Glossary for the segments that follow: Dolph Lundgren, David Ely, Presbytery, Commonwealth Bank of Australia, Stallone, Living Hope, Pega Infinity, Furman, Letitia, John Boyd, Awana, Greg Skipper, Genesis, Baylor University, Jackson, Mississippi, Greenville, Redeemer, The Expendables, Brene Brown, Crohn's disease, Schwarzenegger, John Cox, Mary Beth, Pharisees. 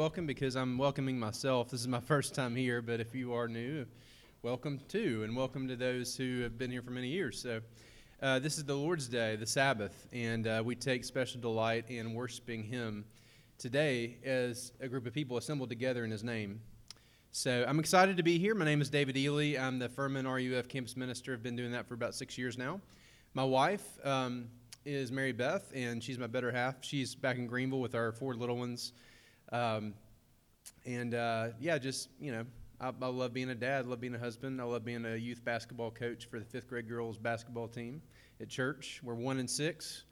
welcome because I'm welcoming myself. This is my first time here, but if you are new, welcome too, and welcome to those who have been here for many years. So this is the Lord's Day, the Sabbath, and we take special delight in worshiping Him today as a group of people assembled together in His name. So I'm excited to be here. My name is David Ely. I'm the Furman RUF campus minister. I've been doing that for about 6 years now. My wife is Mary Beth, and she's my better half. She's back in Greenville with our 4 little ones. I love being a dad, love being a husband. I love being a youth basketball coach for the 5th grade girls basketball team at church. We're 1-6,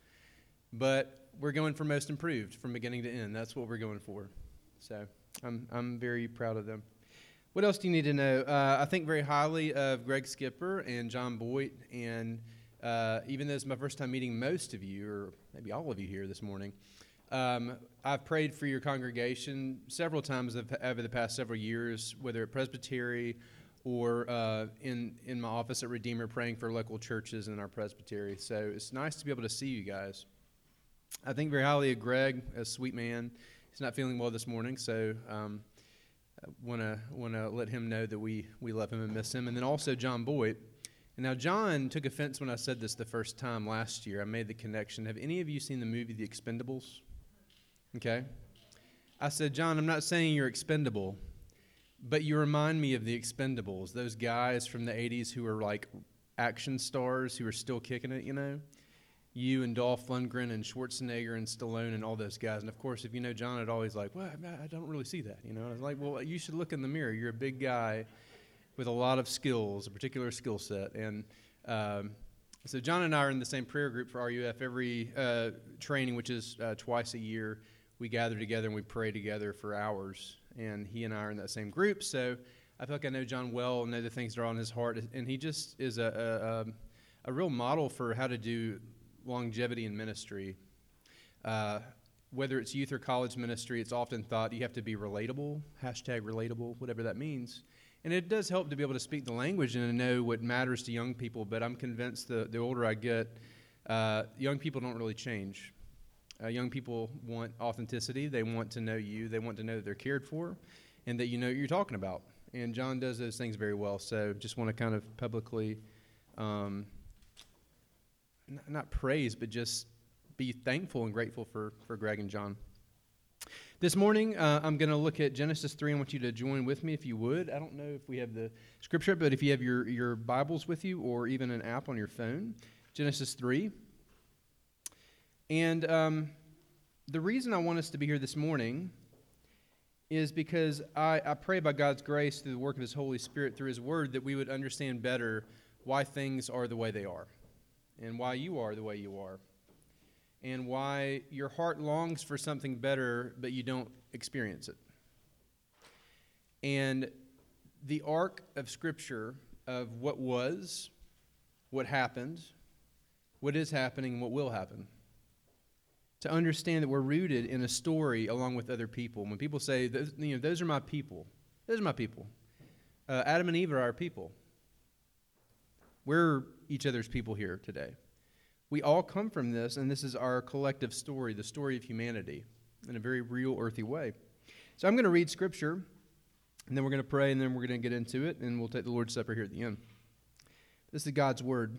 but we're going for most improved from beginning to end. That's what we're going for. So I'm very proud of them. What else do you need to know? I think very highly of Greg Skipper and John Boyd, and even though it's my first time meeting most of you, or maybe all of you here this morning, I've prayed for your congregation several times over the past several years, whether at Presbytery or in my office at Redeemer, praying for local churches in our Presbytery. So it's nice to be able to see you guys. I think very highly of Greg, a sweet man. He's not feeling well this morning, so I want to let him know that we love him and miss him. And then also John Boyd. And now John took offense when I said this the first time last year. I made the connection. Have any of you seen the movie The Expendables? Okay. I said, John, I'm not saying you're expendable, but you remind me of The Expendables, those guys from the 80s who are like action stars who are still kicking it, you know? You and Dolph Lundgren and Schwarzenegger and Stallone and all those guys. And, of course, if you know John, I'd always like, well, I don't really see that, you know? And I was like, well, you should look in the mirror. You're a big guy with a lot of skills, a particular skill set. And so John and I are in the same prayer group for RUF every training, which is twice a year. We gather together and we pray together for hours, and he and I are in that same group. So I feel like I know John well and know the things that are on his heart, and he just is a real model for how to do longevity in ministry. Whether it's youth or college ministry, it's often thought you have to be relatable, #relatable, whatever that means. And it does help to be able to speak the language and to know what matters to young people, but I'm convinced the older I get, young people don't really change. Young people want authenticity. They want to know you. They want to know that they're cared for and that you know what you're talking about. And John does those things very well, so just want to kind of publicly, not praise, but just be thankful and grateful for Greg and John. This morning, I'm going to look at Genesis 3. I want you to join with me if you would. I don't know if we have the scripture, but if you have your Bibles with you or even an app on your phone, Genesis 3. And the reason I want us to be here this morning is because I pray by God's grace through the work of His Holy Spirit, through His Word, that we would understand better why things are the way they are and why you are the way you are. And why your heart longs for something better, but you don't experience it. And the arc of Scripture of what was, what happened, what is happening, and what will happen. To understand that we're rooted in a story along with other people. When people say, those are my people. Those are my people. Adam and Eve are our people. We're each other's people here today. We all come from this, and this is our collective story, the story of humanity, in a very real, earthy way. So I'm going to read Scripture, and then we're going to pray, and then we're going to get into it, and we'll take the Lord's Supper here at the end. This is God's Word.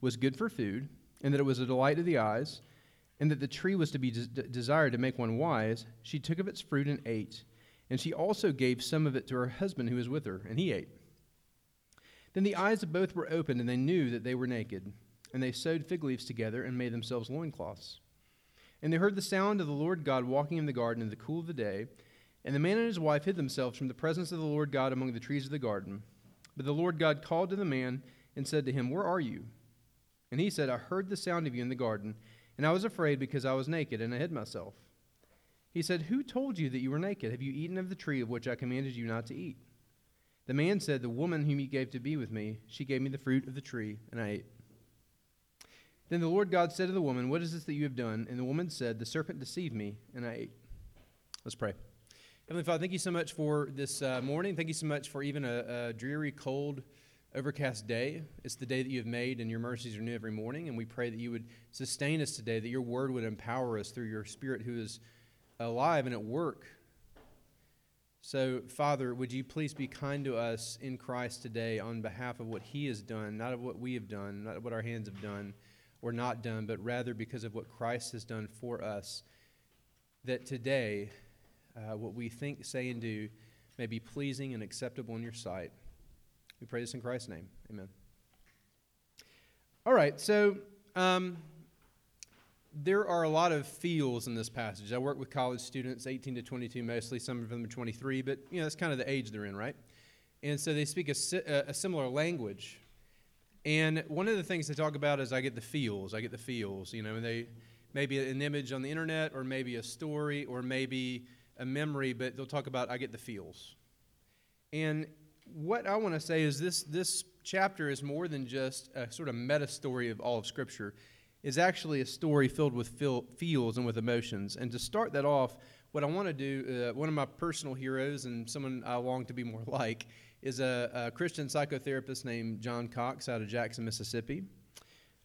was good for food, and that it was a delight to the eyes, and that the tree was to be desired to make one wise, she took of its fruit and ate. And she also gave some of it to her husband who was with her, and he ate. Then the eyes of both were opened, and they knew that they were naked. And they sewed fig leaves together and made themselves loincloths. And they heard the sound of the Lord God walking in the garden in the cool of the day. And the man and his wife hid themselves from the presence of the Lord God among the trees of the garden. But the Lord God called to the man and said to him, "Where are you?" And he said, "I heard the sound of you in the garden, and I was afraid because I was naked, and I hid myself." He said, "Who told you that you were naked? Have you eaten of the tree of which I commanded you not to eat?" The man said, "The woman whom you gave to be with me, she gave me the fruit of the tree, and I ate." Then the Lord God said to the woman, "What is this that you have done?" And the woman said, "The serpent deceived me, and I ate." Let's pray. Heavenly Father, thank you so much for this morning. Thank you so much for even a dreary, cold, overcast day. It's the day that you have made, and your mercies are new every morning. And we pray that you would sustain us today, that your word would empower us through your Spirit who is alive and at work. So, Father, would you please be kind to us in Christ today on behalf of what he has done, not of what we have done, not of what our hands have done or not done, but rather because of what Christ has done for us, that today what we think, say, and do may be pleasing and acceptable in your sight. We pray this in Christ's name. Amen. All right, so there are a lot of feels in this passage. I work with college students, 18 to 22 mostly, some of them are 23, but you know that's kind of the age they're in, right? And so they speak a similar language. And one of the things they talk about is I get the feels, you know, and they maybe an image on the internet or maybe a story or maybe a memory, but they'll talk about I get the feels. And what I want to say is this chapter is more than just a sort of meta story of all of Scripture. It's actually a story filled with feels and with emotions. And to start that off, what I want to do, one of my personal heroes and someone I long to be more like, is a Christian psychotherapist named John Cox out of Jackson, Mississippi.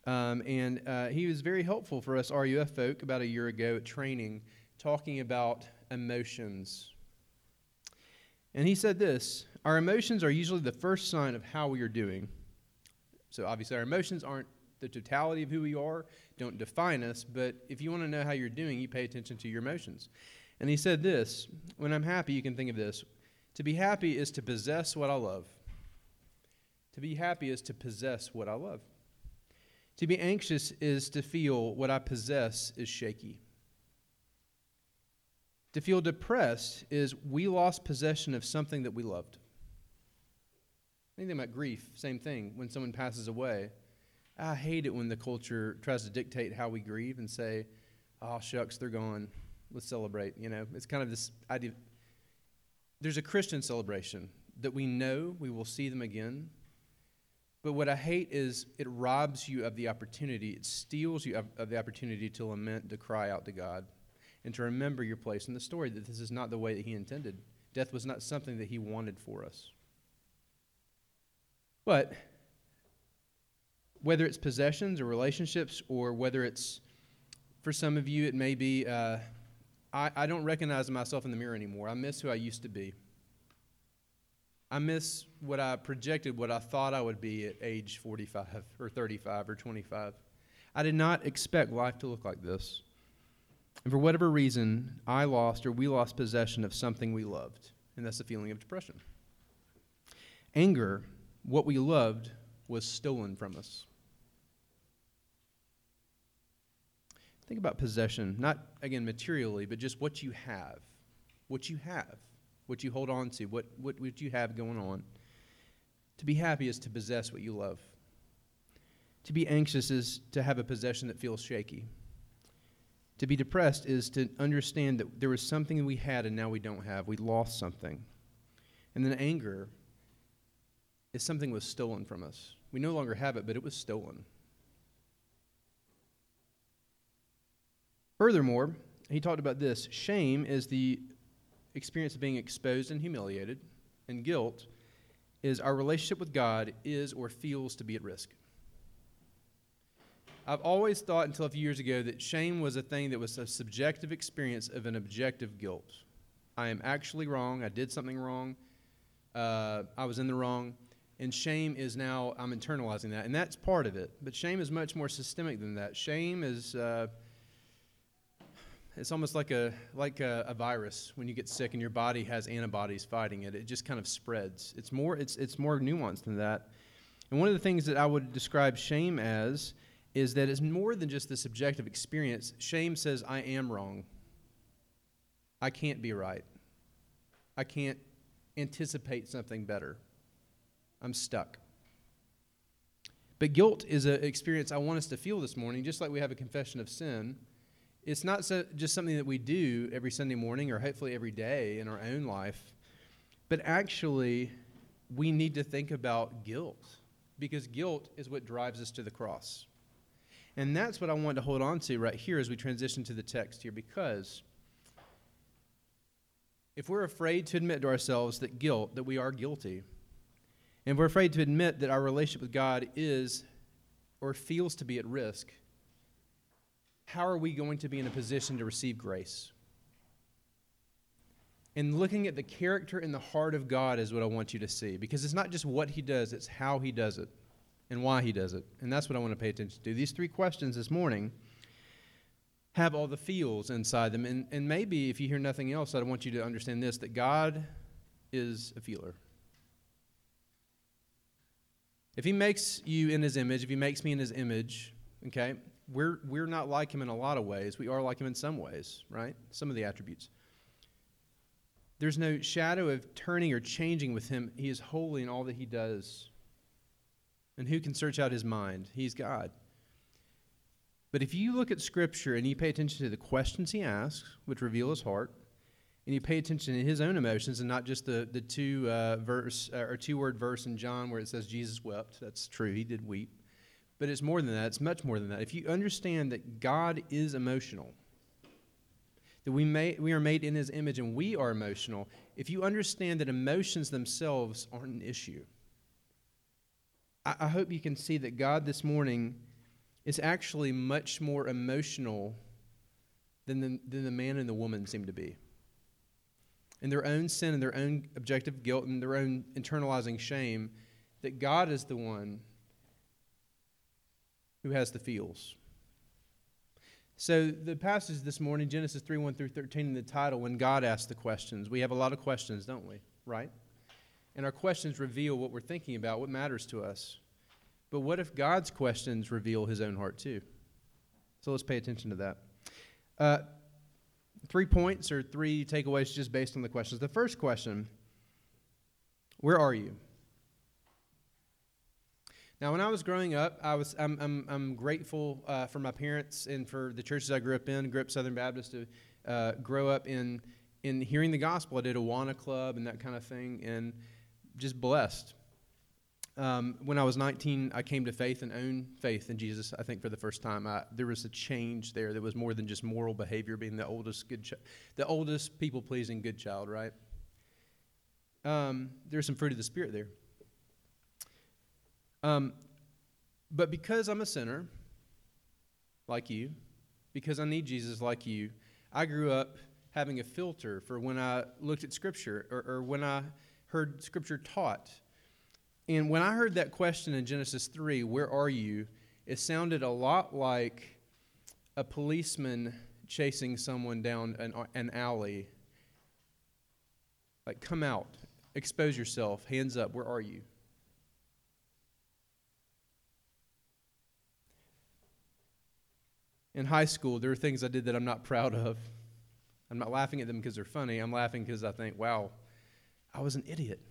And he was very helpful for us RUF folk about a year ago at training, talking about emotions. And he said this, "Our emotions are usually the first sign of how we are doing." So obviously our emotions aren't the totality of who we are, don't define us, but if you want to know how you're doing, you pay attention to your emotions. And he said this, "When I'm happy, you can think of this. To be happy is to possess what I love. To be happy is to possess what I love. To be anxious is to feel what I possess is shaky. To feel depressed is we lost possession of something that we loved." Anything about grief, same thing. When someone passes away, I hate it when the culture tries to dictate how we grieve and say, "Oh, shucks, they're gone. Let's celebrate." You know, it's kind of this idea. There's a Christian celebration that we know we will see them again. But what I hate is it robs you of the opportunity. It steals you of the opportunity to lament, to cry out to God, and to remember your place in the story, that this is not the way that he intended. Death was not something that he wanted for us. But whether it's possessions or relationships, or whether it's, for some of you, it may be I don't recognize myself in the mirror anymore. I miss who I used to be. I miss what I projected, what I thought I would be at age 45 or 35 or 25. I did not expect life to look like this. And for whatever reason, I lost or we lost possession of something we loved, and that's the feeling of depression. Anger, what we loved, was stolen from us. Think about possession, not, again, materially, but just what you have, what you hold on to, what you have going on. To be happy is to possess what you love. To be anxious is to have a possession that feels shaky. To be depressed is to understand that there was something we had and now we don't have. We lost something. And then anger is something was stolen from us. We no longer have it, but it was stolen. Furthermore, he talked about this. Shame is the experience of being exposed and humiliated, and guilt is our relationship with God is or feels to be at risk. I've always thought until a few years ago that shame was a thing that was a subjective experience of an objective guilt. I am actually wrong. I did something wrong. I was in the wrong. And shame is now, I'm internalizing that. And that's part of it. But shame is much more systemic than that. Shame is... It's almost like a virus. When you get sick and your body has antibodies fighting it, it just kind of spreads. It's more nuanced than that. And one of the things that I would describe shame as is that it's more than just the subjective experience. Shame says, I am wrong. I can't be right. I can't anticipate something better. I'm stuck. But guilt is an experience I want us to feel this morning, just like we have a confession of sin. it's not so just something that we do every Sunday morning or hopefully every day in our own life, but actually we need to think about guilt, because guilt is what drives us to the cross. And that's what I want to hold on to right here as we transition to the text here, because if we're afraid to admit to ourselves that guilt, that we are guilty, and if we're afraid to admit that our relationship with God is or feels to be at risk, how are we going to be in a position to receive grace? And looking at the character and the heart of God is what I want you to see, because it's not just what he does, it's how he does it and why he does it. And that's what I want to pay attention to. These three questions this morning have all the feels inside them. And maybe if you hear nothing else, I want you to understand this, that God is a feeler. If he makes you in his image, if he makes me in his image, okay, we're not like him in a lot of ways. We are like him in some ways, right? Some of the attributes. There's no shadow of turning or changing with him. He is holy in all that he does. And who can search out his mind? He's God. But if you look at Scripture and you pay attention to the questions he asks, which reveal his heart, and you pay attention to his own emotions and not just the two-word verse in John where it says Jesus wept. That's true. He did weep. But it's more than that. It's much more than that. If you understand that God is emotional, that we are made in his image and we are emotional, if you understand that emotions themselves aren't an issue, I hope you can see that God this morning is actually much more emotional than the man and the woman seem to be. In their own sin and their own objective guilt and their own internalizing shame, that God is the one who has the feels. So the passage this morning, Genesis 3:1 through 13, in the title, when God asks the questions. We have a lot of questions, don't we? Right? And our questions reveal what we're thinking about, what matters to us. But what if God's questions reveal his own heart too? So let's pay attention to that. 3 points or 3 takeaways just based on the questions. The first question, where are you? Now, when I was growing up, I'm grateful for my parents and for the churches I grew up in. I grew up Southern Baptist, to grow up in hearing the gospel. I did Awana Club and that kind of thing, and just blessed. When I was 19, I came to faith and owned faith in Jesus, I think, for the first time. There was a change there that was more than just moral behavior, being the oldest the oldest people-pleasing good child, right? There's some fruit of the Spirit there. But because I'm a sinner, like you, because I need Jesus like you, I grew up having a filter for when I looked at Scripture or when I heard Scripture taught. And when I heard that question in Genesis 3, where are you, it sounded a lot like a policeman chasing someone down an alley. Like, come out, expose yourself, hands up, where are you? In high school, there are things I did that I'm not proud of. I'm not laughing at them because they're funny. I'm laughing because I think, wow, I was an idiot.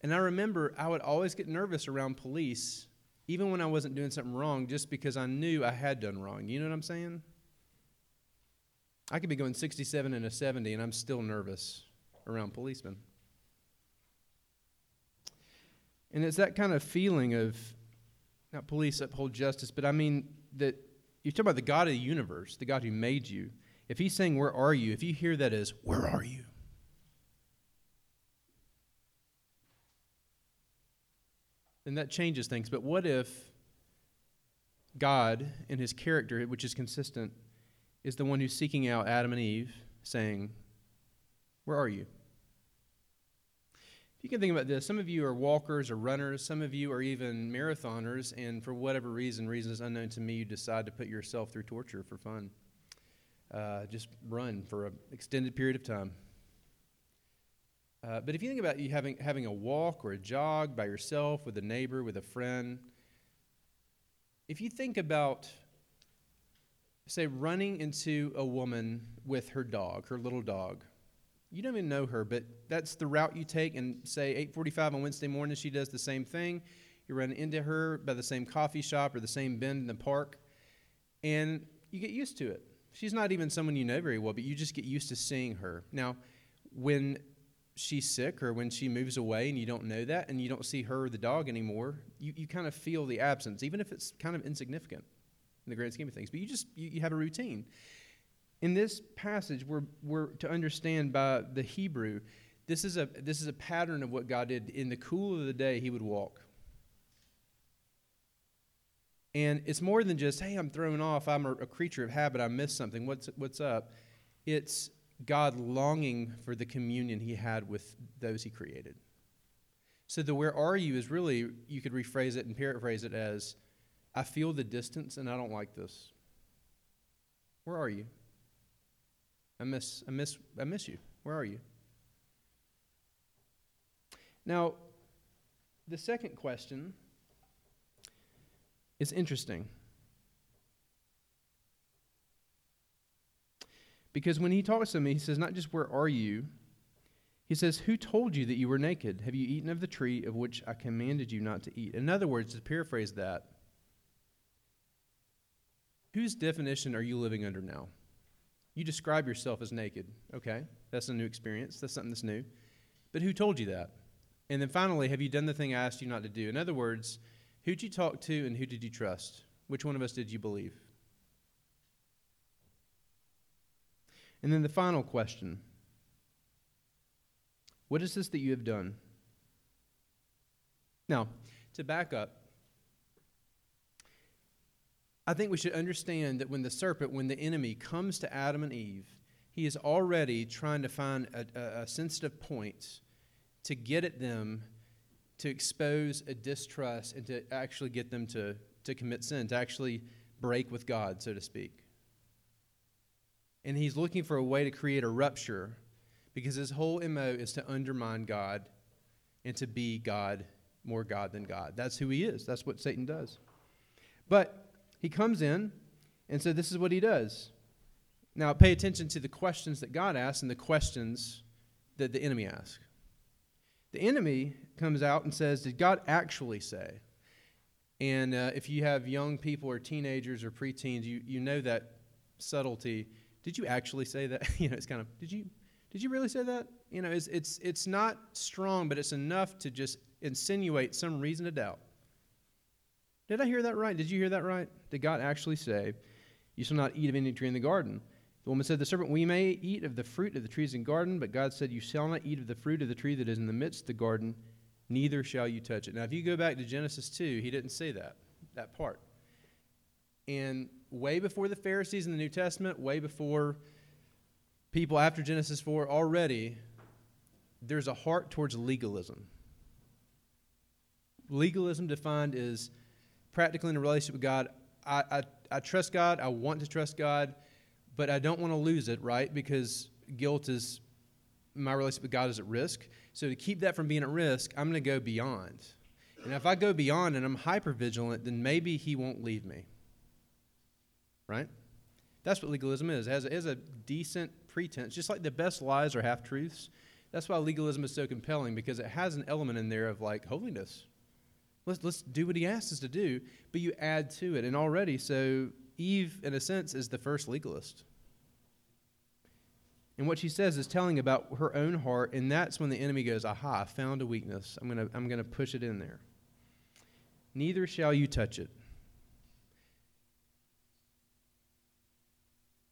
And I remember I would always get nervous around police, even when I wasn't doing something wrong, just because I knew I had done wrong. You know what I'm saying? I could be going 67 and a 70, and I'm still nervous around policemen. And it's that kind of feeling of, not police uphold justice, but I mean that you're talking about the God of the universe, the God who made you. If he's saying, where are you? If you hear that as, where are you? And that changes things. But what if God, in his character, which is consistent, is the one who's seeking out Adam and Eve, saying, where are you? If you can think about this, some of you are walkers or runners. Some of you are even marathoners. And for whatever reason, reasons unknown to me, you decide to put yourself through torture for fun. Just run for an extended period of time. But if you think about you having a walk or a jog by yourself, with a neighbor, with a friend, if you think about, say, running into a woman with her dog, her little dog, you don't even know her, but that's the route you take, and say 8:45 on Wednesday morning, she does the same thing. You run into her by the same coffee shop or the same bend in the park, and you get used to it. She's not even someone you know very well, but you just get used to seeing her. Now, when she's sick or when she moves away and you don't know that and you don't see her or the dog anymore, you kind of feel the absence, even if it's kind of insignificant in the grand scheme of things. But you have a routine. In this passage, we're to understand by the Hebrew, this is a pattern of what God did. In the cool of the day, he would walk. And it's more than just, hey, I'm thrown off, I'm a creature of habit, I missed something, what's up? It's God longing for the communion he had with those he created. So the where are you is really, you could rephrase it and paraphrase it as, I feel the distance and I don't like this. Where are you? I miss you. Where are you? Now, the second question is interesting. Because when he talks to me, he says, not just where are you? He says, who told you that you were naked? Have you eaten of the tree of which I commanded you not to eat? In other words, to paraphrase that, whose definition are you living under now? You describe yourself as naked. Okay, that's a new experience. That's something that's new. But who told you that? And then finally, have you done the thing I asked you not to do? In other words, who'd you talk to and who did you trust? Which one of us did you believe? And then the final question. What is this that you have done? Now, to back up, I think we should understand that when the enemy comes to Adam and Eve, he is already trying to find a sensitive point to get at them, to expose a distrust, and to actually get them to commit sin, to actually break with God, so to speak. And he's looking for a way to create a rupture, because his whole MO is to undermine God and to be God, more God than God. That's who he is. That's what Satan does. But he comes in, and so this is what he does. Now, pay attention to the questions that God asks and the questions that the enemy asks. The enemy comes out and says, did God actually say? And if you have young people or teenagers or preteens, you know that subtlety. Did you actually say that? You know, it's kind of, did you really say that? You know, it's not strong, but it's enough to just insinuate some reason to doubt. Did I hear that right? Did you hear that right? Did God actually say, you shall not eat of any tree in the garden? The woman said, the serpent, we may eat of the fruit of the trees in the garden, but God said, you shall not eat of the fruit of the tree that is in the midst of the garden, neither shall you touch it. Now, if you go back to Genesis 2, he didn't say that part. And way before the Pharisees in the New Testament, way before people after Genesis 4, already there's a heart towards legalism. Legalism defined as practically in a relationship with God, I trust God, I want to trust God, but I don't want to lose it, right? Because guilt is, my relationship with God is at risk. So to keep that from being at risk, I'm going to go beyond. And if I go beyond and I'm hypervigilant, then maybe he won't leave me, right? That's what legalism is. It has a decent pretense, just like the best lies are half-truths. That's why legalism is so compelling, because it has an element in there of like holiness. Let's do what he asks us to do, but you add to it. And already, so Eve, in a sense, is the first legalist. And what she says is telling about her own heart, and that's when the enemy goes, aha, I found a weakness. I'm gonna push it in there. Neither shall you touch it.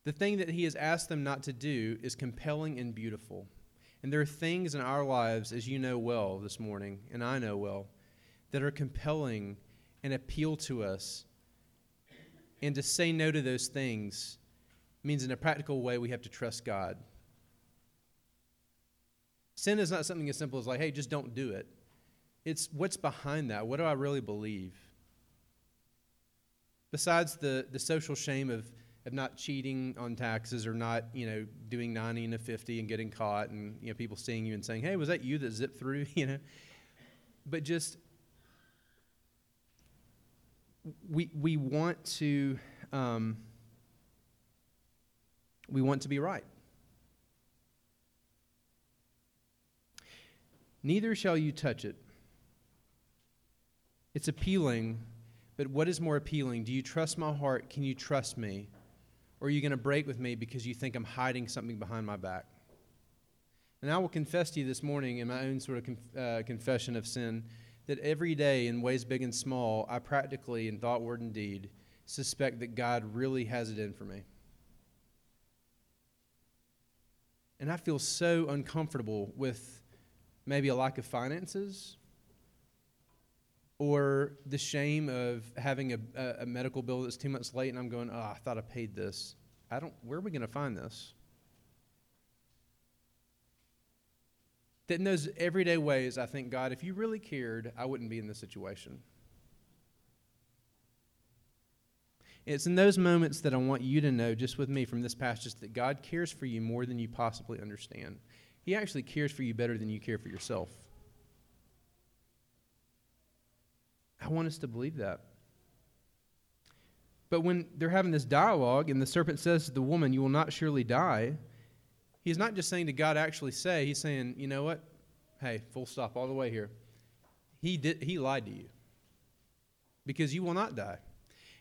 The thing that he has asked them not to do is compelling and beautiful. And there are things in our lives, as you know well this morning, and I know well, that are compelling and appeal to us. And to say no to those things means in a practical way we have to trust God. Sin is not something as simple as like, hey, just don't do it. It's what's behind that. What do I really believe? Besides the social shame of not cheating on taxes or not, you know, doing 90 and a 50 and getting caught and, you know, people seeing you and saying, hey, was that you that zipped through, you know? But just we want to be right. Neither shall you touch it. It's appealing, but what is more appealing? Do you trust my heart? Can you trust me? Or are you going to break with me because you think I'm hiding something behind my back? And I will confess to you this morning in my own sort of confession of sin that every day in ways big and small, I practically in thought, word, and deed suspect that God really has it in for me. And I feel so uncomfortable with maybe a lack of finances or the shame of having a medical bill that's 2 months late and I'm going, oh, I thought I paid this. Where are we going to find this? That in those everyday ways, I think, God, if you really cared, I wouldn't be in this situation. It's in those moments that I want you to know, just with me from this passage, that God cares for you more than you possibly understand. He actually cares for you better than you care for yourself. I want us to believe that. But when they're having this dialogue and the serpent says to the woman, you will not surely die, he's not just saying, did God actually say? He's saying, you know what? Hey, full stop all the way here. He lied to you because you will not die.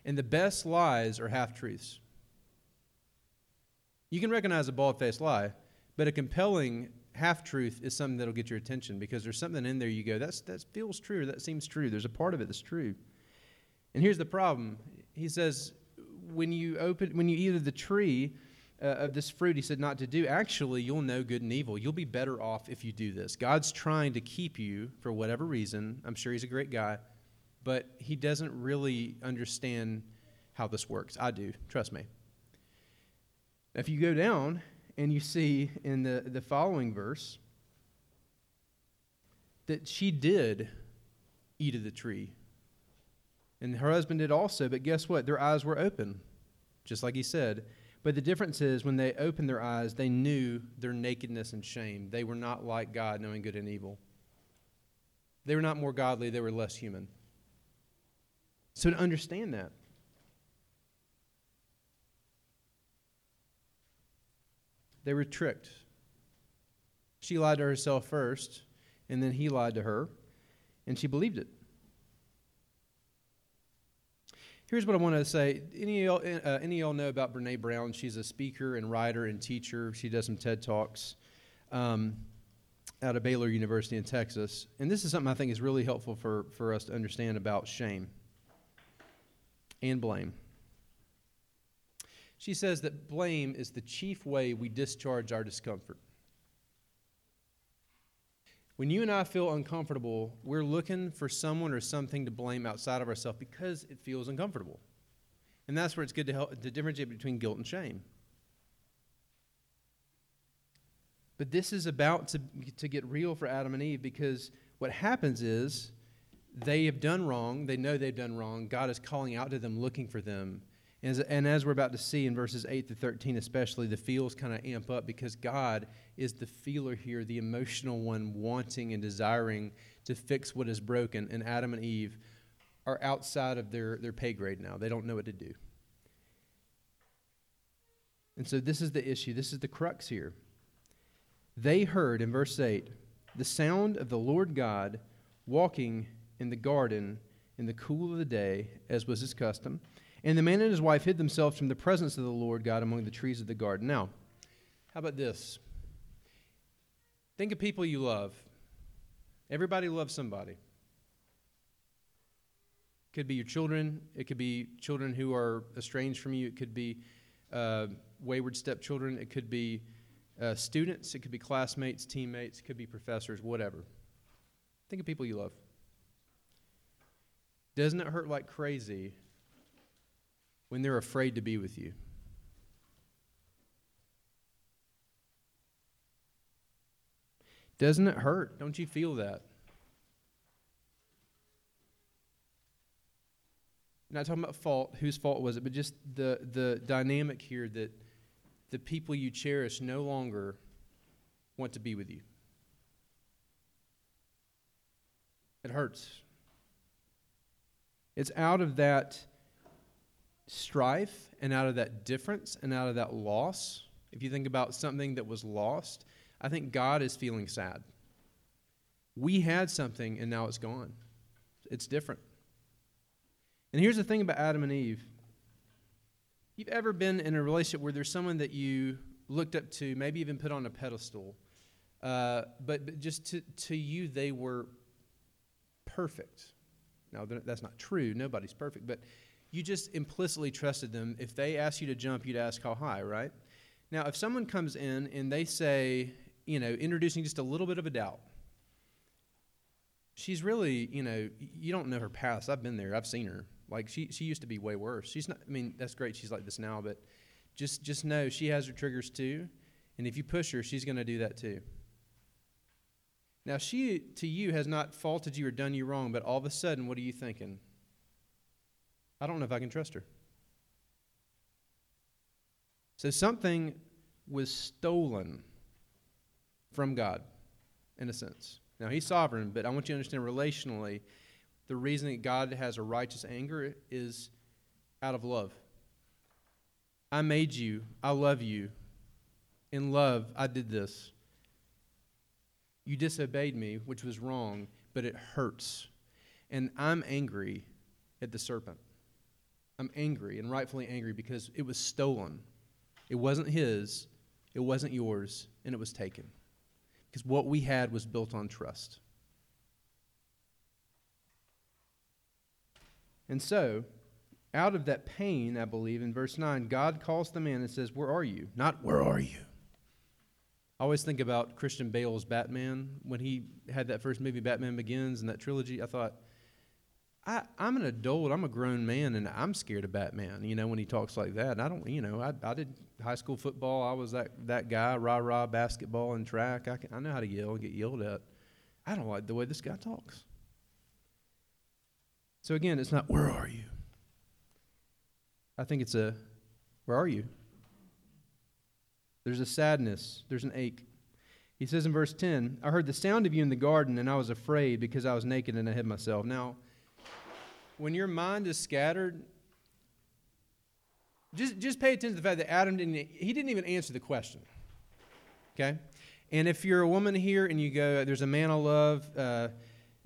And the best lies are half-truths. You can recognize a bald-faced lie, but a compelling half-truth is something that'll get your attention because there's something in there you go, that feels true, that seems true. There's a part of it that's true. And here's the problem. He says, when you eat of the tree of this fruit, he said not to do, actually you'll know good and evil. You'll be better off if you do this. God's trying to keep you for whatever reason. I'm sure he's a great guy. But he doesn't really understand how this works. I do, trust me. If you go down and you see in the following verse that she did eat of the tree. And her husband did also, but guess what? Their eyes were open, just like he said. But the difference is when they opened their eyes, they knew their nakedness and shame. They were not like God, knowing good and evil. They were not more godly, they were less human. So to understand that. They were tricked. She lied to herself first, and then he lied to her, and she believed it. Here's what I want to say. Any of y'all know about Brene Brown? She's a speaker and writer and teacher. She does some TED Talks out of Baylor University in Texas. And this is something I think is really helpful for us to understand about shame and blame. She says that blame is the chief way we discharge our discomfort. When you and I feel uncomfortable, we're looking for someone or something to blame outside of ourselves because it feels uncomfortable. And that's where it's good to help to differentiate between guilt and shame. But this is about to get real for Adam and Eve, because what happens is they have done wrong. They know they've done wrong. God is calling out to them, looking for them. And as we're about to see in verses 8 to 13 especially, the feels kind of amp up because God is the feeler here, the emotional one wanting and desiring to fix what is broken. And Adam and Eve are outside of their pay grade now. They don't know what to do. And so this is the issue. This is the crux here. They heard, in verse 8, the sound of the Lord God walking in the garden in the cool of the day, as was his custom. And the man and his wife hid themselves from the presence of the Lord God among the trees of the garden. Now, how about this? Think of people you love. Everybody loves somebody. Could be your children. It could be children who are estranged from you. It could be wayward stepchildren. It could be students. It could be classmates, teammates. It could be professors, whatever. Think of people you love. Doesn't it hurt like crazy when they're afraid to be with you? Doesn't it hurt? Don't you feel that? Not talking about fault, whose fault was it, but just the dynamic here that the people you cherish no longer want to be with you. It hurts. It's out of that strife and out of that difference and out of that loss. If you think about something that was lost, I think God is feeling sad. We had something and now it's gone. It's different. And here's the thing about Adam and Eve. you've ever been in a relationship where there's someone that you looked up to, maybe even put on a pedestal, but just to you, they were perfect. Now, that's not true. Nobody's perfect. But you just implicitly trusted them. If they asked you to jump, you'd ask how high, right? Now, if someone comes in and they say, you know, introducing just a little bit of a doubt, she's really, you know, you don't know her past. I've been there. I've seen her. Like, she used to be way worse. She's not, I mean, that's great she's like this now, but just know she has her triggers too, and if you push her, she's going to do that too. Now, she, to you, has not faulted you or done you wrong, but all of a sudden, what are you thinking? I don't know if I can trust her. So something was stolen from God, in a sense. Now, he's sovereign, but I want you to understand relationally, the reason that God has a righteous anger is out of love. I made you. I love you. In love, I did this. You disobeyed me, which was wrong, but it hurts. And I'm angry at the serpent. I'm angry and rightfully angry because it was stolen. It wasn't his, it wasn't yours, and it was taken. Because what we had was built on trust. And so, out of that pain, I believe, in verse 9, God calls the man and says, where are you? Not, where are you? I always think about Christian Bale's Batman. When he had that first movie, Batman Begins, and that trilogy, I thought, I'm an adult, I'm a grown man, and I'm scared of Batman, you know, when he talks like that. And I don't, you know, I did high school football. I was that guy, rah-rah, basketball and track. I know how to yell and get yelled at. I don't like the way this guy talks. So again, it's not, where are you? I think it's a, where are you? There's a sadness. There's an ache. He says in verse 10, I heard the sound of you in the garden, and I was afraid because I was naked and I hid myself. Now, when your mind is scattered, just pay attention to the fact that Adam didn't even answer the question. Okay? And if you're a woman here and you go, there's a man I love,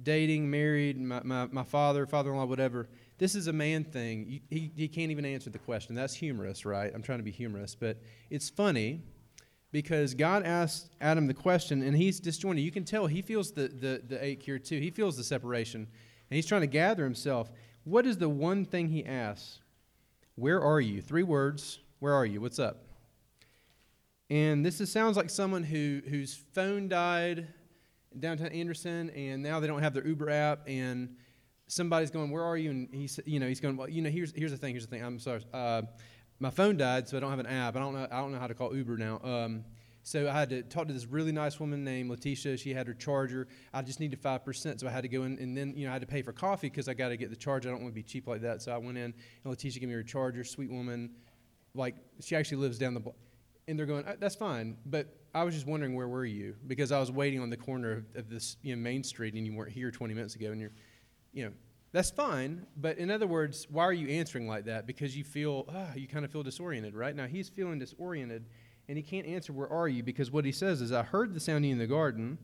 dating, married, my father-in-law, whatever. This is a man thing. He can't even answer the question. That's humorous, right? I'm trying to be humorous, but it's funny because God asked Adam the question, and he's disjointed. You can tell he feels the ache here too. He feels the separation, and he's trying to gather himself. What is the one thing he asks? Where are you? 3 words. Where are you? What's up? And this sounds like someone whose phone died downtown Anderson, and now they don't have their Uber app, and somebody's going, where are you? And he's going, well, you know, here's the thing. I'm sorry. My phone died, so I don't have an app. I don't know how to call Uber now. So I had to talk to this really nice woman named Letitia. She had her charger. I just needed 5%, so I had to go in, and then, you know, I had to pay for coffee because I got to get the charger. I don't want to be cheap like that. So I went in, and Letitia gave me her charger. Sweet woman. Like, she actually lives down the block. And they're going, that's fine, but I was just wondering, where were you? Because I was waiting on the corner of this, you know, Main Street, and you weren't here 20 minutes ago, and you're, you know, that's fine. But in other words, why are you answering like that? Because you feel, you kind of feel disoriented, right? Now, he's feeling disoriented, and he can't answer, where are you? Because what he says is, I heard the sound in the garden,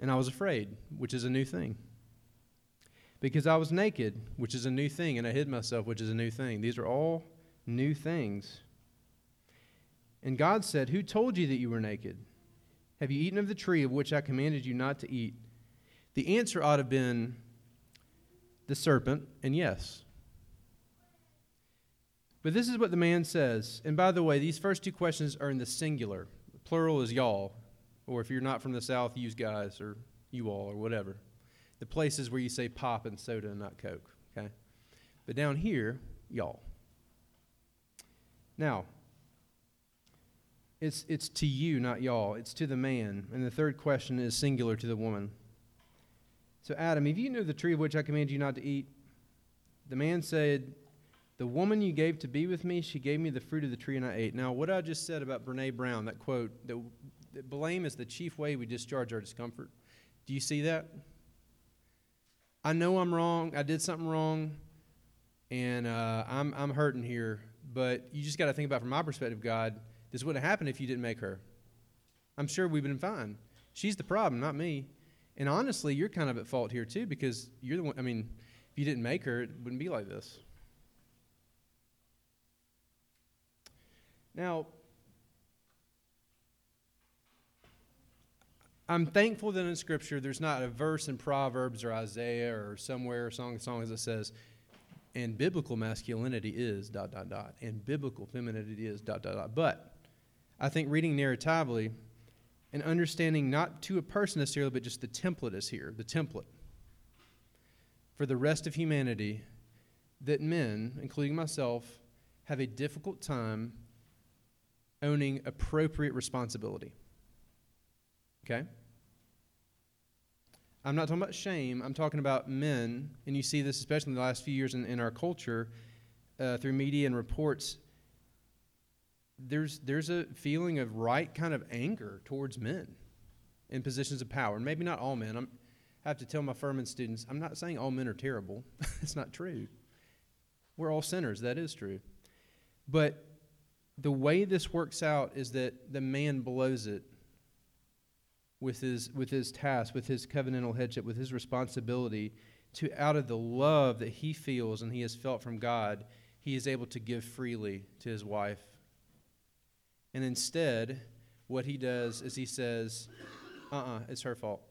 and I was afraid, which is a new thing. Because I was naked, which is a new thing, and I hid myself, which is a new thing. These are all new things. And God said, who told you that you were naked? Have you eaten of the tree of which I commanded you not to eat? The answer ought to have been the serpent, and yes. But this is what the man says. And by the way, these first 2 questions are in the singular. The plural is y'all, or if you're not from the South, use guys or you all or whatever. The places where you say pop and soda and not Coke, okay? But down here, y'all. Now, it's to you, not y'all. It's to the man. And the third question is singular to the woman. So, Adam, if you knew the tree of which I commanded you not to eat, the man said, the woman you gave to be with me, she gave me the fruit of the tree and I ate. Now, what I just said about Brene Brown, that quote, that blame is the chief way we discharge our discomfort. Do you see that? I know I'm wrong. I did something wrong. And I'm hurting here. But you just got to think about, from my perspective, God, this wouldn't have happened if you didn't make her. I'm sure we've been fine. She's the problem, not me. And honestly, you're kind of at fault here too, because you're the one. I mean, if you didn't make her, it wouldn't be like this. Now, I'm thankful that in Scripture there's not a verse in Proverbs or Isaiah or somewhere, Song of Songs, that says, and biblical masculinity is ... and biblical femininity is ... But I think reading narratively and understanding not to a person necessarily, but just the template is here, the template for the rest of humanity, that men, including myself, have a difficult time owning appropriate responsibility. Okay? I'm not talking about shame. I'm talking about men, and you see this especially in the last few years in our culture, through media and reports. There's a feeling of right kind of anger towards men in positions of power. And maybe not all men. I have to tell my Furman students, I'm not saying all men are terrible. It's not true. We're all sinners. That is true. But the way this works out is that the man blows it with his task, with his covenantal headship, with his responsibility, to out of the love that he feels and he has felt from God, he is able to give freely to his wife. And instead, what he does is he says, it's her fault.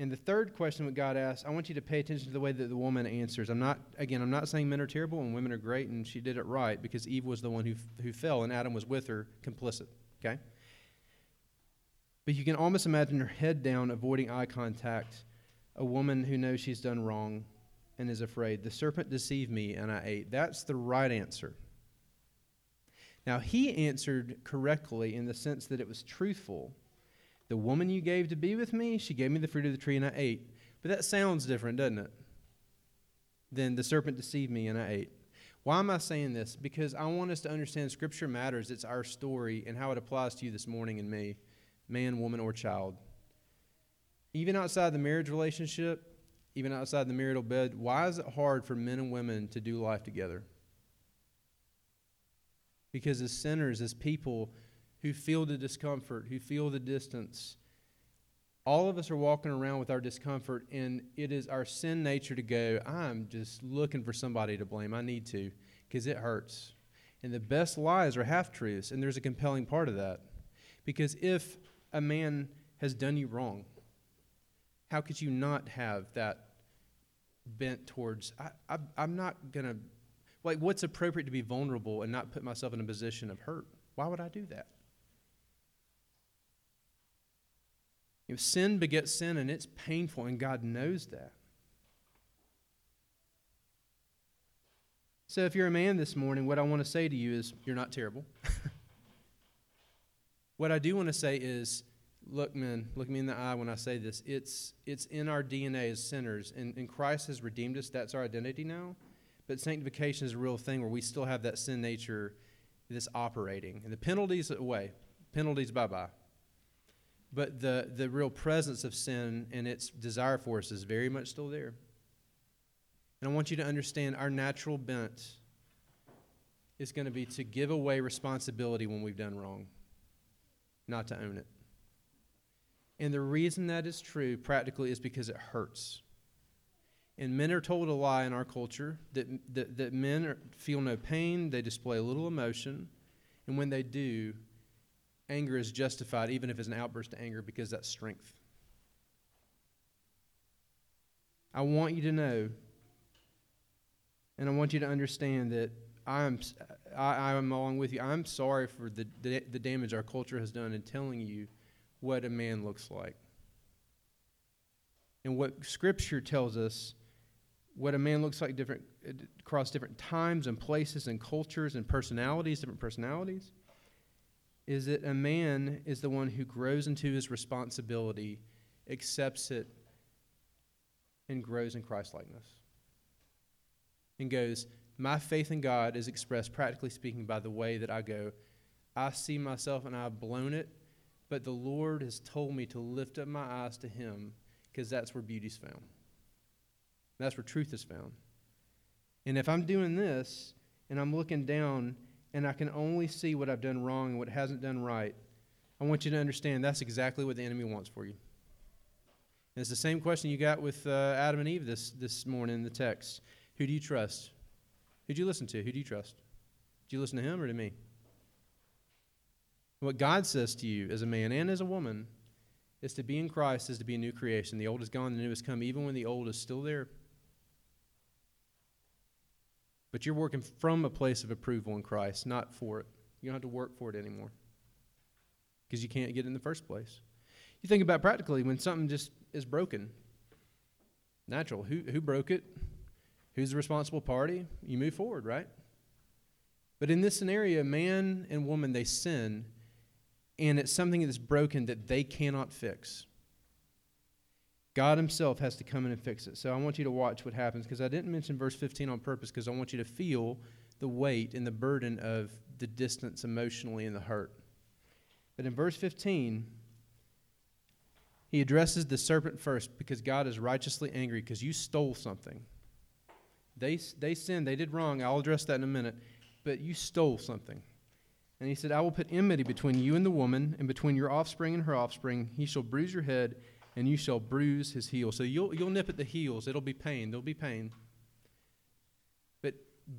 And the third question that God asks, I want you to pay attention to the way that the woman answers. I'm not saying men are terrible and women are great and she did it right, because Eve was the one who fell and Adam was with her, complicit, okay? But you can almost imagine her head down, avoiding eye contact, a woman who knows she's done wrong and is afraid. The serpent deceived me and I ate. That's the right answer. Now, he answered correctly in the sense that it was truthful. The woman you gave to be with me, she gave me the fruit of the tree and I ate. But that sounds different, doesn't it? Then the serpent deceived me and I ate. Why am I saying this? Because I want us to understand Scripture matters. It's our story and how it applies to you this morning and me, man, woman, or child. Even outside the marriage relationship, even outside the marital bed, why is it hard for men and women to do life together? Because as sinners, as people who feel the discomfort, who feel the distance. All of us are walking around with our discomfort, and it is our sin nature to go, I'm just looking for somebody to blame. I need to, because it hurts. And the best lies are half-truths, and there's a compelling part of that. Because if a man has done you wrong, how could you not have that bent towards, I'm not going to, like, what's appropriate to be vulnerable and not put myself in a position of hurt? Why would I do that? If sin begets sin, and it's painful, and God knows that. So if you're a man this morning, what I want to say to you is, you're not terrible. What I do want to say is, look, men, look me in the eye when I say this. It's in our DNA as sinners, and Christ has redeemed us. That's our identity now. But sanctification is a real thing where we still have that sin nature that's operating. And the penalty's away. Penalties, bye-bye. But the real presence of sin and its desire for us is very much still there. And I want you to understand our natural bent is going to be to give away responsibility when we've done wrong, not to own it. And the reason that is true practically is because it hurts. And men are told a lie in our culture that men feel no pain, they display little emotion, and when they do, anger is justified, even if it's an outburst of anger, because that's strength. I want you to know, and I want you to understand that I am along with you. I'm sorry for the damage our culture has done in telling you what a man looks like. And what Scripture tells us, what a man looks like different across different times and places and cultures and personalities, different personalities, is that a man is the one who grows into his responsibility, accepts it, and grows in Christ-likeness. And goes, my faith in God is expressed, practically speaking, by the way that I go, I see myself and I've blown it, but the Lord has told me to lift up my eyes to Him, because that's where beauty's found. That's where truth is found. And if I'm doing this, and I'm looking down, and I can only see what I've done wrong and what hasn't done right, I want you to understand that's exactly what the enemy wants for you. And it's the same question you got with Adam and Eve this morning in the text. Who do you trust? Who'd you listen to? Who do you trust? Did you listen to him or to me? What God says to you as a man and as a woman is to be in Christ is to be a new creation. The old is gone, the new has come, even when the old is still there. But you're working from a place of approval in Christ, not for it. You don't have to work for it anymore because you can't get it in the first place. You think about practically when something just is broken. Natural. Who broke it? Who's the responsible party? You move forward, right? But in this scenario, man and woman, they sin, and it's something that's broken that they cannot fix. God himself has to come in and fix it. So I want you to watch what happens, because I didn't mention verse 15 on purpose, because I want you to feel the weight and the burden of the distance emotionally and the hurt. But in verse 15, he addresses the serpent first, because God is righteously angry, because you stole something. They sinned. They did wrong. I'll address that in a minute. But you stole something. And he said, I will put enmity between you and the woman, and between your offspring and her offspring. He shall bruise your head, and you shall bruise his heel. So you'll nip at the heels. It'll be pain. There'll be pain.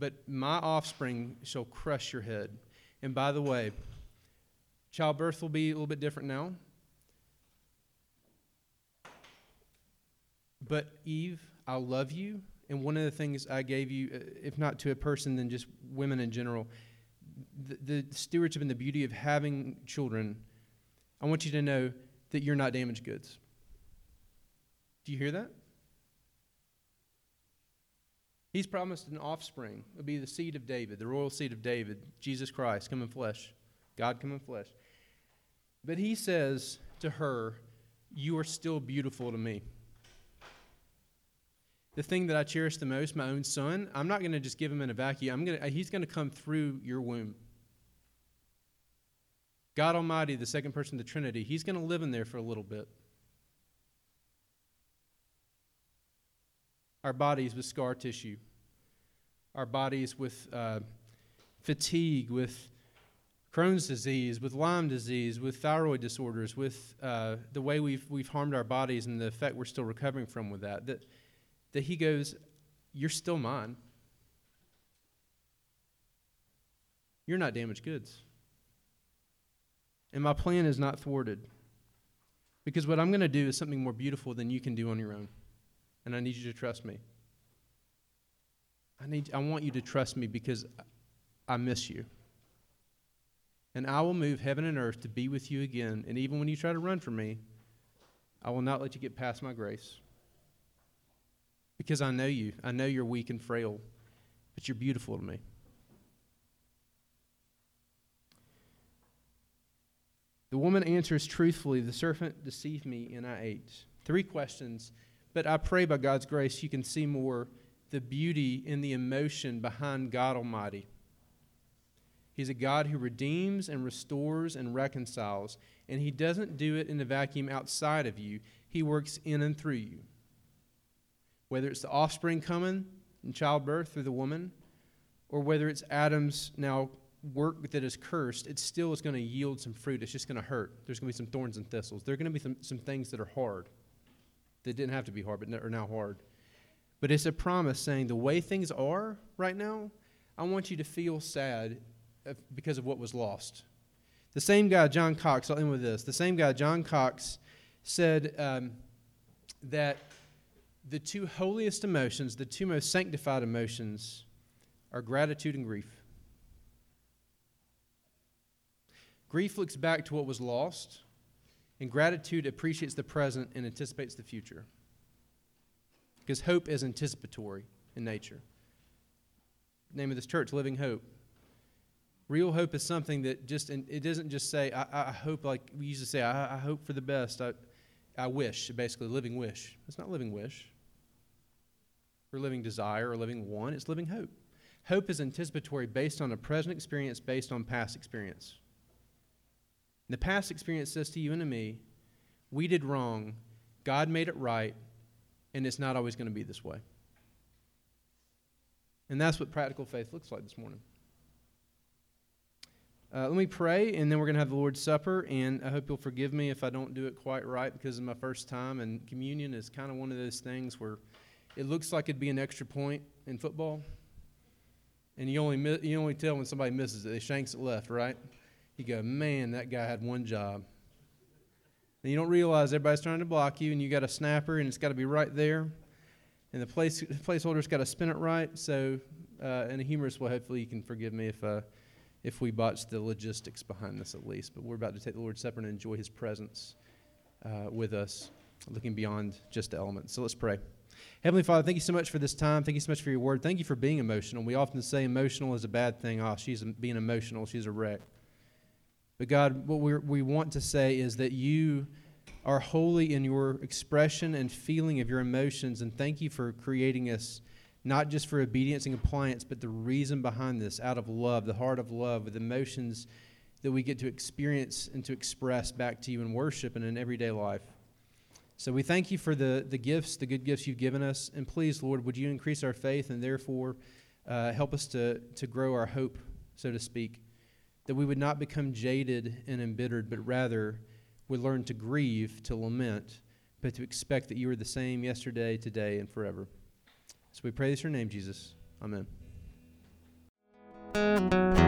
But my offspring shall crush your head. And by the way, childbirth will be a little bit different now. But Eve, I love you. And one of the things I gave you, if not to a person, then just women in general, the stewardship and the beauty of having children, I want you to know that you're not damaged goods. Do you hear that? He's promised an offspring. It'll be the seed of David, the royal seed of David, Jesus Christ, come in flesh, God come in flesh. But he says to her, you are still beautiful to me. The thing that I cherish the most, my own son, I'm not going to just give him in a vacuum. He's going to come through your womb. God Almighty, the second person of the Trinity, he's going to live in there for a little bit. Our bodies with scar tissue, our bodies with fatigue, with Crohn's disease, with Lyme disease, with thyroid disorders, with the way we've harmed our bodies and the effect we're still recovering from with that. That he goes, you're still mine. You're not damaged goods. And my plan is not thwarted. Because what I'm going to do is something more beautiful than you can do on your own. And I need you to trust me. I want you to trust me because I miss you. And I will move heaven and earth to be with you again. And even when you try to run from me, I will not let you get past my grace. Because I know you. I know you're weak and frail, but you're beautiful to me. The woman answers truthfully, the serpent deceived me and I ate. 3 questions, but I pray by God's grace you can see more the beauty and the emotion behind God Almighty. He's a God who redeems and restores and reconciles, and he doesn't do it in a vacuum outside of you. He works in and through you. Whether it's the offspring coming in childbirth through the woman, or whether it's Adam's now work that is cursed, it still is going to yield some fruit. It's just going to hurt. There's going to be some thorns and thistles. There are going to be some things that are hard, that didn't have to be hard, but are now hard. But it's a promise saying the way things are right now, I want you to feel sad because of what was lost. The same guy, John Cox, I'll end with this. The same guy, John Cox, said that the 2 holiest emotions, the 2 most sanctified emotions, are gratitude and grief. Grief looks back to what was lost, and gratitude appreciates the present and anticipates the future. Because hope is anticipatory in nature. The name of this church, Living Hope. Real hope is something that just, and it doesn't just say, I hope, like we used to say, I hope for the best. I wish, basically, living wish. It's not living wish or living desire or living want. It's living hope. Hope is anticipatory based on a present experience, based on past experience. And the past experience says to you and to me, we did wrong, God made it right, and it's not always going to be this way. And that's what practical faith looks like this morning. Let me pray, and then we're going to have the Lord's Supper, and I hope you'll forgive me if I don't do it quite right because it's my first time, and communion is kind of one of those things where it looks like it'd be an extra point in football, and you only tell when somebody misses it. They shanks it left, right? You go, man, that guy had one job. And you don't realize everybody's trying to block you, and you got a snapper, and it's got to be right there. And the placeholder's got to spin it right. So in a humorous way, hopefully you can forgive me if we botch the logistics behind this at least. But we're about to take the Lord's Supper and enjoy his presence with us, looking beyond just the elements. So let's pray. Heavenly Father, thank you so much for this time. Thank you so much for your word. Thank you for being emotional. We often say emotional is a bad thing. Oh, she's being emotional. She's a wreck. But God, what we want to say is that you are holy in your expression and feeling of your emotions, and thank you for creating us not just for obedience and compliance, but the reason behind this, out of love, the heart of love, with emotions that we get to experience and to express back to you in worship and in everyday life. So we thank you for the gifts, the good gifts you've given us, and please, Lord, would you increase our faith and therefore help us to grow our hope, so to speak, that we would not become jaded and embittered, but rather would learn to grieve, to lament, but to expect that you are the same yesterday, today, and forever. So we pray this in your name, Jesus. Amen.